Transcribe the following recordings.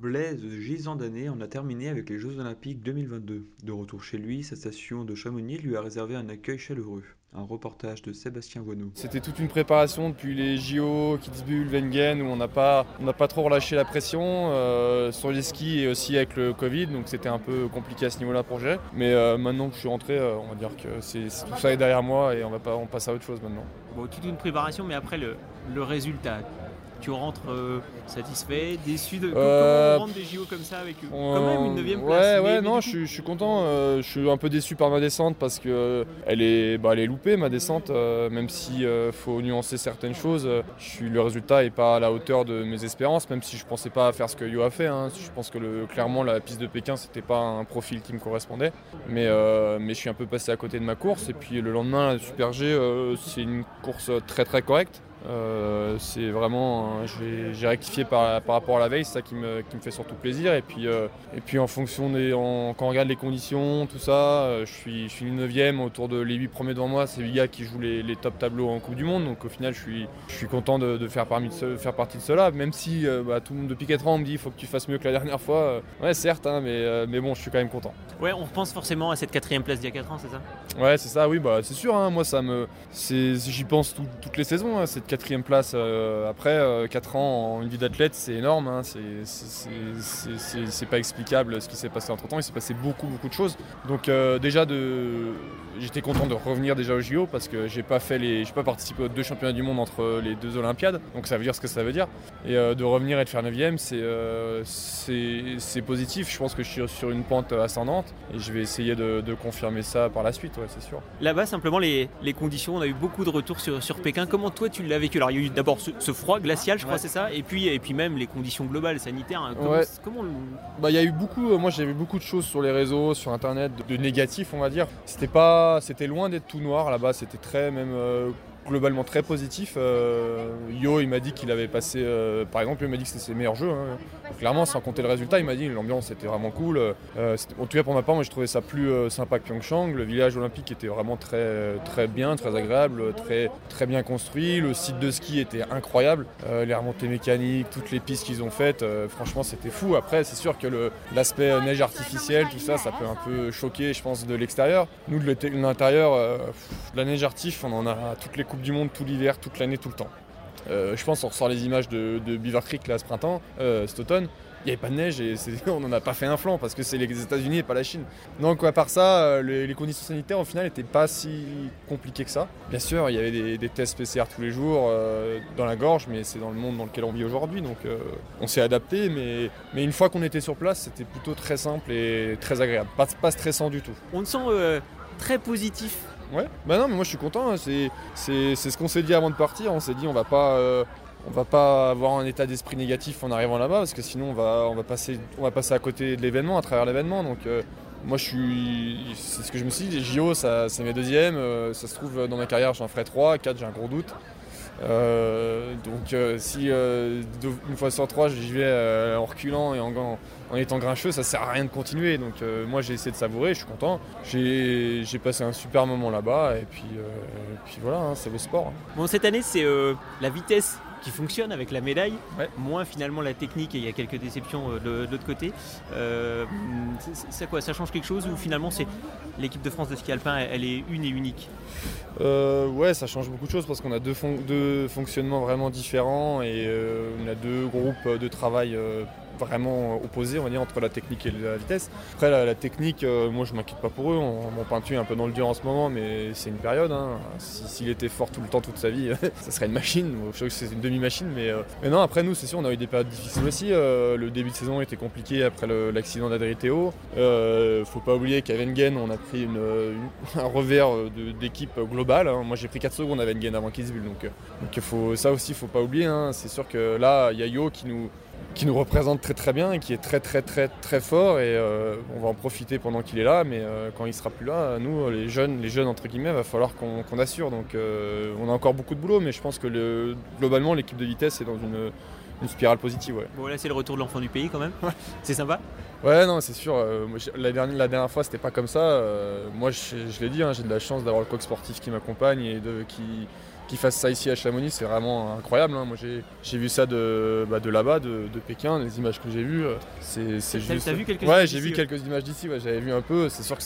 Blaise Gisandané en a terminé avec les Jeux Olympiques 2022. De retour chez lui, sa station de Chamonix lui a réservé un accueil chaleureux. Un reportage de Sébastien Voineau. C'était toute une préparation depuis les JO, Kitzbühel, Wengen, où on n'a pas trop relâché la pression sur les skis et aussi avec le Covid, donc c'était un peu compliqué à ce niveau-là pour gérer. Mais maintenant que je suis rentré, on va dire que c'est tout ça est derrière moi et on passe à autre chose maintenant. Bon, toute une préparation, mais après le résultat. Tu rentres satisfait, déçu de comment on rentre des JO comme ça avec quand même une 9e place. Je suis content. Je suis un peu déçu par ma descente parce que elle est loupée ma descente. Même si faut nuancer certaines choses, le résultat est pas à la hauteur de mes espérances. Même si je pensais pas faire ce que Yo a fait, hein. Je pense que clairement la piste de Pékin c'était pas un profil qui me correspondait. Mais je suis un peu passé à côté de ma course. Et puis le lendemain, la Super G, c'est une course très très correcte. C'est vraiment j'ai rectifié par rapport à la veille, c'est ça qui me fait surtout plaisir et puis en fonction quand on regarde les conditions tout ça, je suis 9e autour de les 8 premiers devant moi, c'est les gars qui jouent les top tableaux en Coupe du Monde, donc au final je suis content de faire partie de cela, même si tout le monde depuis 4 ans on me dit il faut que tu fasses mieux que la dernière fois, ouais certes hein, mais bon je suis quand même content. Ouais, on repense forcément à cette 4e place d'il y a 4 ans, c'est ça? Ouais c'est ça, oui bah c'est sûr hein, moi j'y pense toutes les saisons hein, cette 4e place après 4 ans en une vie d'athlète c'est énorme hein. c'est pas explicable ce qui s'est passé entre temps, il s'est passé beaucoup de choses donc déjà j'étais content de revenir déjà aux JO parce que j'ai pas participé aux 2 championnats du monde entre les 2 Olympiades donc ça veut dire ce que ça veut dire et de revenir et de faire 9e c'est positif, je pense que je suis sur une pente ascendante et je vais essayer de confirmer ça par la suite, ouais c'est sûr. Là-bas simplement les conditions, on a eu beaucoup de retours sur Pékin, comment toi tu l'as vécu? Alors il y a eu d'abord ce froid glacial je crois c'est ça et puis même les conditions globales sanitaires hein. Comment il y a eu beaucoup, moi j'ai vu beaucoup de choses sur les réseaux, sur internet de négatifs on va dire, c'était loin d'être tout noir là-bas, c'était très même globalement très positif. Yo il m'a dit qu'il avait passé par exemple il m'a dit que c'était ses meilleurs jeux hein. Donc, clairement sans compter le résultat il m'a dit l'ambiance était vraiment cool, en tout cas pour ma part moi je trouvais ça plus sympa que Pyeongchang, le village olympique était vraiment très, très bien, très agréable, très, très bien construit, le site de ski était incroyable, les remontées mécaniques, toutes les pistes qu'ils ont faites, franchement c'était fou. Après c'est sûr que l'aspect neige artificielle tout ça peut un peu choquer je pense de l'extérieur, nous de l'intérieur de la neige artif on en a toutes les Coupe du Monde tout l'hiver, toute l'année, tout le temps. Je pense qu'on ressort les images de Beaver Creek là ce printemps, cet automne. Il n'y avait pas de neige et on n'en a pas fait un flanc parce que c'est les États-Unis et pas la Chine. Donc à part ça, les conditions sanitaires au final n'étaient pas si compliquées que ça. Bien sûr, il y avait des tests PCR tous les jours dans la gorge, mais c'est dans le monde dans lequel on vit aujourd'hui. Donc on s'est adapté, mais une fois qu'on était sur place, c'était plutôt très simple et très agréable. Pas stressant du tout. On sent très positif. Ouais, non, mais moi je suis content, hein. C'est ce qu'on s'est dit avant de partir, on s'est dit on va pas avoir un état d'esprit négatif en arrivant là-bas parce que sinon on va passer à côté de l'événement, à travers l'événement, donc moi c'est ce que je me suis dit, les JO c'est mes 2e, ça se trouve dans ma carrière j'en ferai 3, 4 j'ai un gros doute. Donc si une fois sur 3 j'y vais en reculant et en étant grincheux, ça sert à rien de continuer, donc moi j'ai essayé de savourer, je suis content, j'ai passé un super moment là-bas et puis voilà hein, c'est le sport. Bon cette année c'est la vitesse qui fonctionne avec la médaille, ouais. Moins finalement la technique et il y a quelques déceptions de l'autre côté. Ça change quelque chose ou finalement c'est l'équipe de France de ski alpin elle est une et unique? Ouais ça change beaucoup de choses parce qu'on a deux fonctionnements vraiment différents et on a deux groupes de travail vraiment opposé, on va dire, entre la technique et la vitesse. Après la technique, moi je m'inquiète pas pour eux, mon Pintu est un peu dans le dur en ce moment, mais c'est une période, hein. S'il était fort tout le temps, toute sa vie, ça serait une machine, je sais que c'est une demi-machine, mais non, après nous c'est sûr, on a eu des périodes difficiles aussi, le début de saison était compliqué après l'accident d'Adri Théo, faut pas oublier qu'à Wengen on a pris un revers d'équipe globale, hein. Moi j'ai pris 4 secondes à Wengen avant Kitzbühel, donc ça aussi faut pas oublier, hein. C'est sûr que là il y a Yo qui nous représente très très bien et qui est très très très très fort et on va en profiter pendant qu'il est là, mais quand il sera plus là, nous les jeunes entre guillemets, va falloir qu'on assure, donc on a encore beaucoup de boulot, mais je pense que globalement l'équipe de vitesse est dans une spirale positive, ouais. Bon, là c'est le retour de l'enfant du pays quand même, c'est sympa. Ouais, non, c'est sûr, la dernière fois c'était pas comme ça, moi je l'ai dit, hein, j'ai de la chance d'avoir le coach sportif qui m'accompagne et qui fasse ça ici à Chamonix, c'est vraiment incroyable, hein. Moi j'ai vu ça de là-bas, de Pékin, les images que j'ai vues, c'est juste... T'as vu quelques images d'ici, vu quelques images d'ici, ouais, j'avais vu un peu, c'est sûr que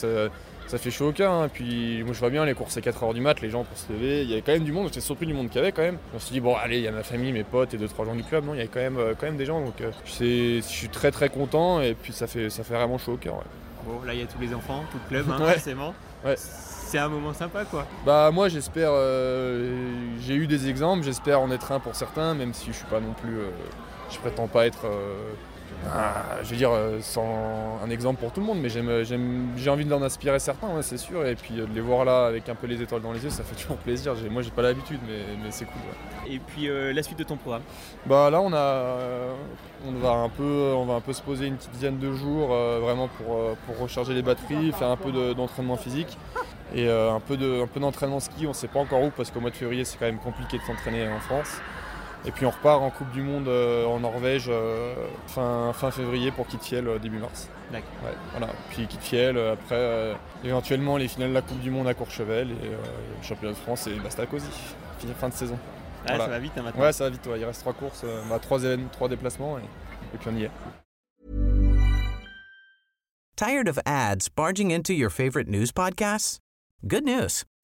ça fait chaud au cœur, hein. Puis moi je vois bien les courses à 4h du mat, les gens pour se lever, il y avait quand même du monde, j'étais surpris du monde qu'il y avait quand même. Je me suis dit bon allez, il y a ma famille, mes potes et 2-3 gens du club, non, il y avait quand même des gens, donc je suis très très content et puis ça fait vraiment chaud au cœur. Ouais. Bon, là il y a tous les enfants, tout le club, hein, ouais. Forcément. Ouais. C'est un moment sympa, quoi. Bah moi j'espère, j'ai eu des exemples, j'espère en être un pour certains, même si je suis pas non plus, je prétends pas être, je veux dire, sans un exemple pour tout le monde, mais j'ai envie d'en inspirer certains, ouais, c'est sûr, et puis de les voir là avec un peu les étoiles dans les yeux, ça fait toujours plaisir. Moi j'ai pas l'habitude, mais c'est cool. Ouais. Et puis la suite de ton programme. Bah là on va un peu se poser une petite dizaine de jours, vraiment pour recharger les batteries, faire un peu d'entraînement physique. Et un peu d'entraînement ski, on ne sait pas encore où, parce qu'au mois de février c'est quand même compliqué de s'entraîner en France. Et puis on repart en Coupe du Monde en Norvège fin février pour Kitzbühel début mars. D'accord. Ouais, voilà. Puis Kitzbühel, après éventuellement les finales de la Coupe du Monde à Courchevel, et le championnat de France et Bastia Cosy, fin de saison. Ah, voilà. Ça va vite, hein, maintenant. Ouais, ça va vite, ouais. Il reste 3 courses, 3 déplacements et puis on y est. Tired of ads barging into your favorite news podcasts? Good news.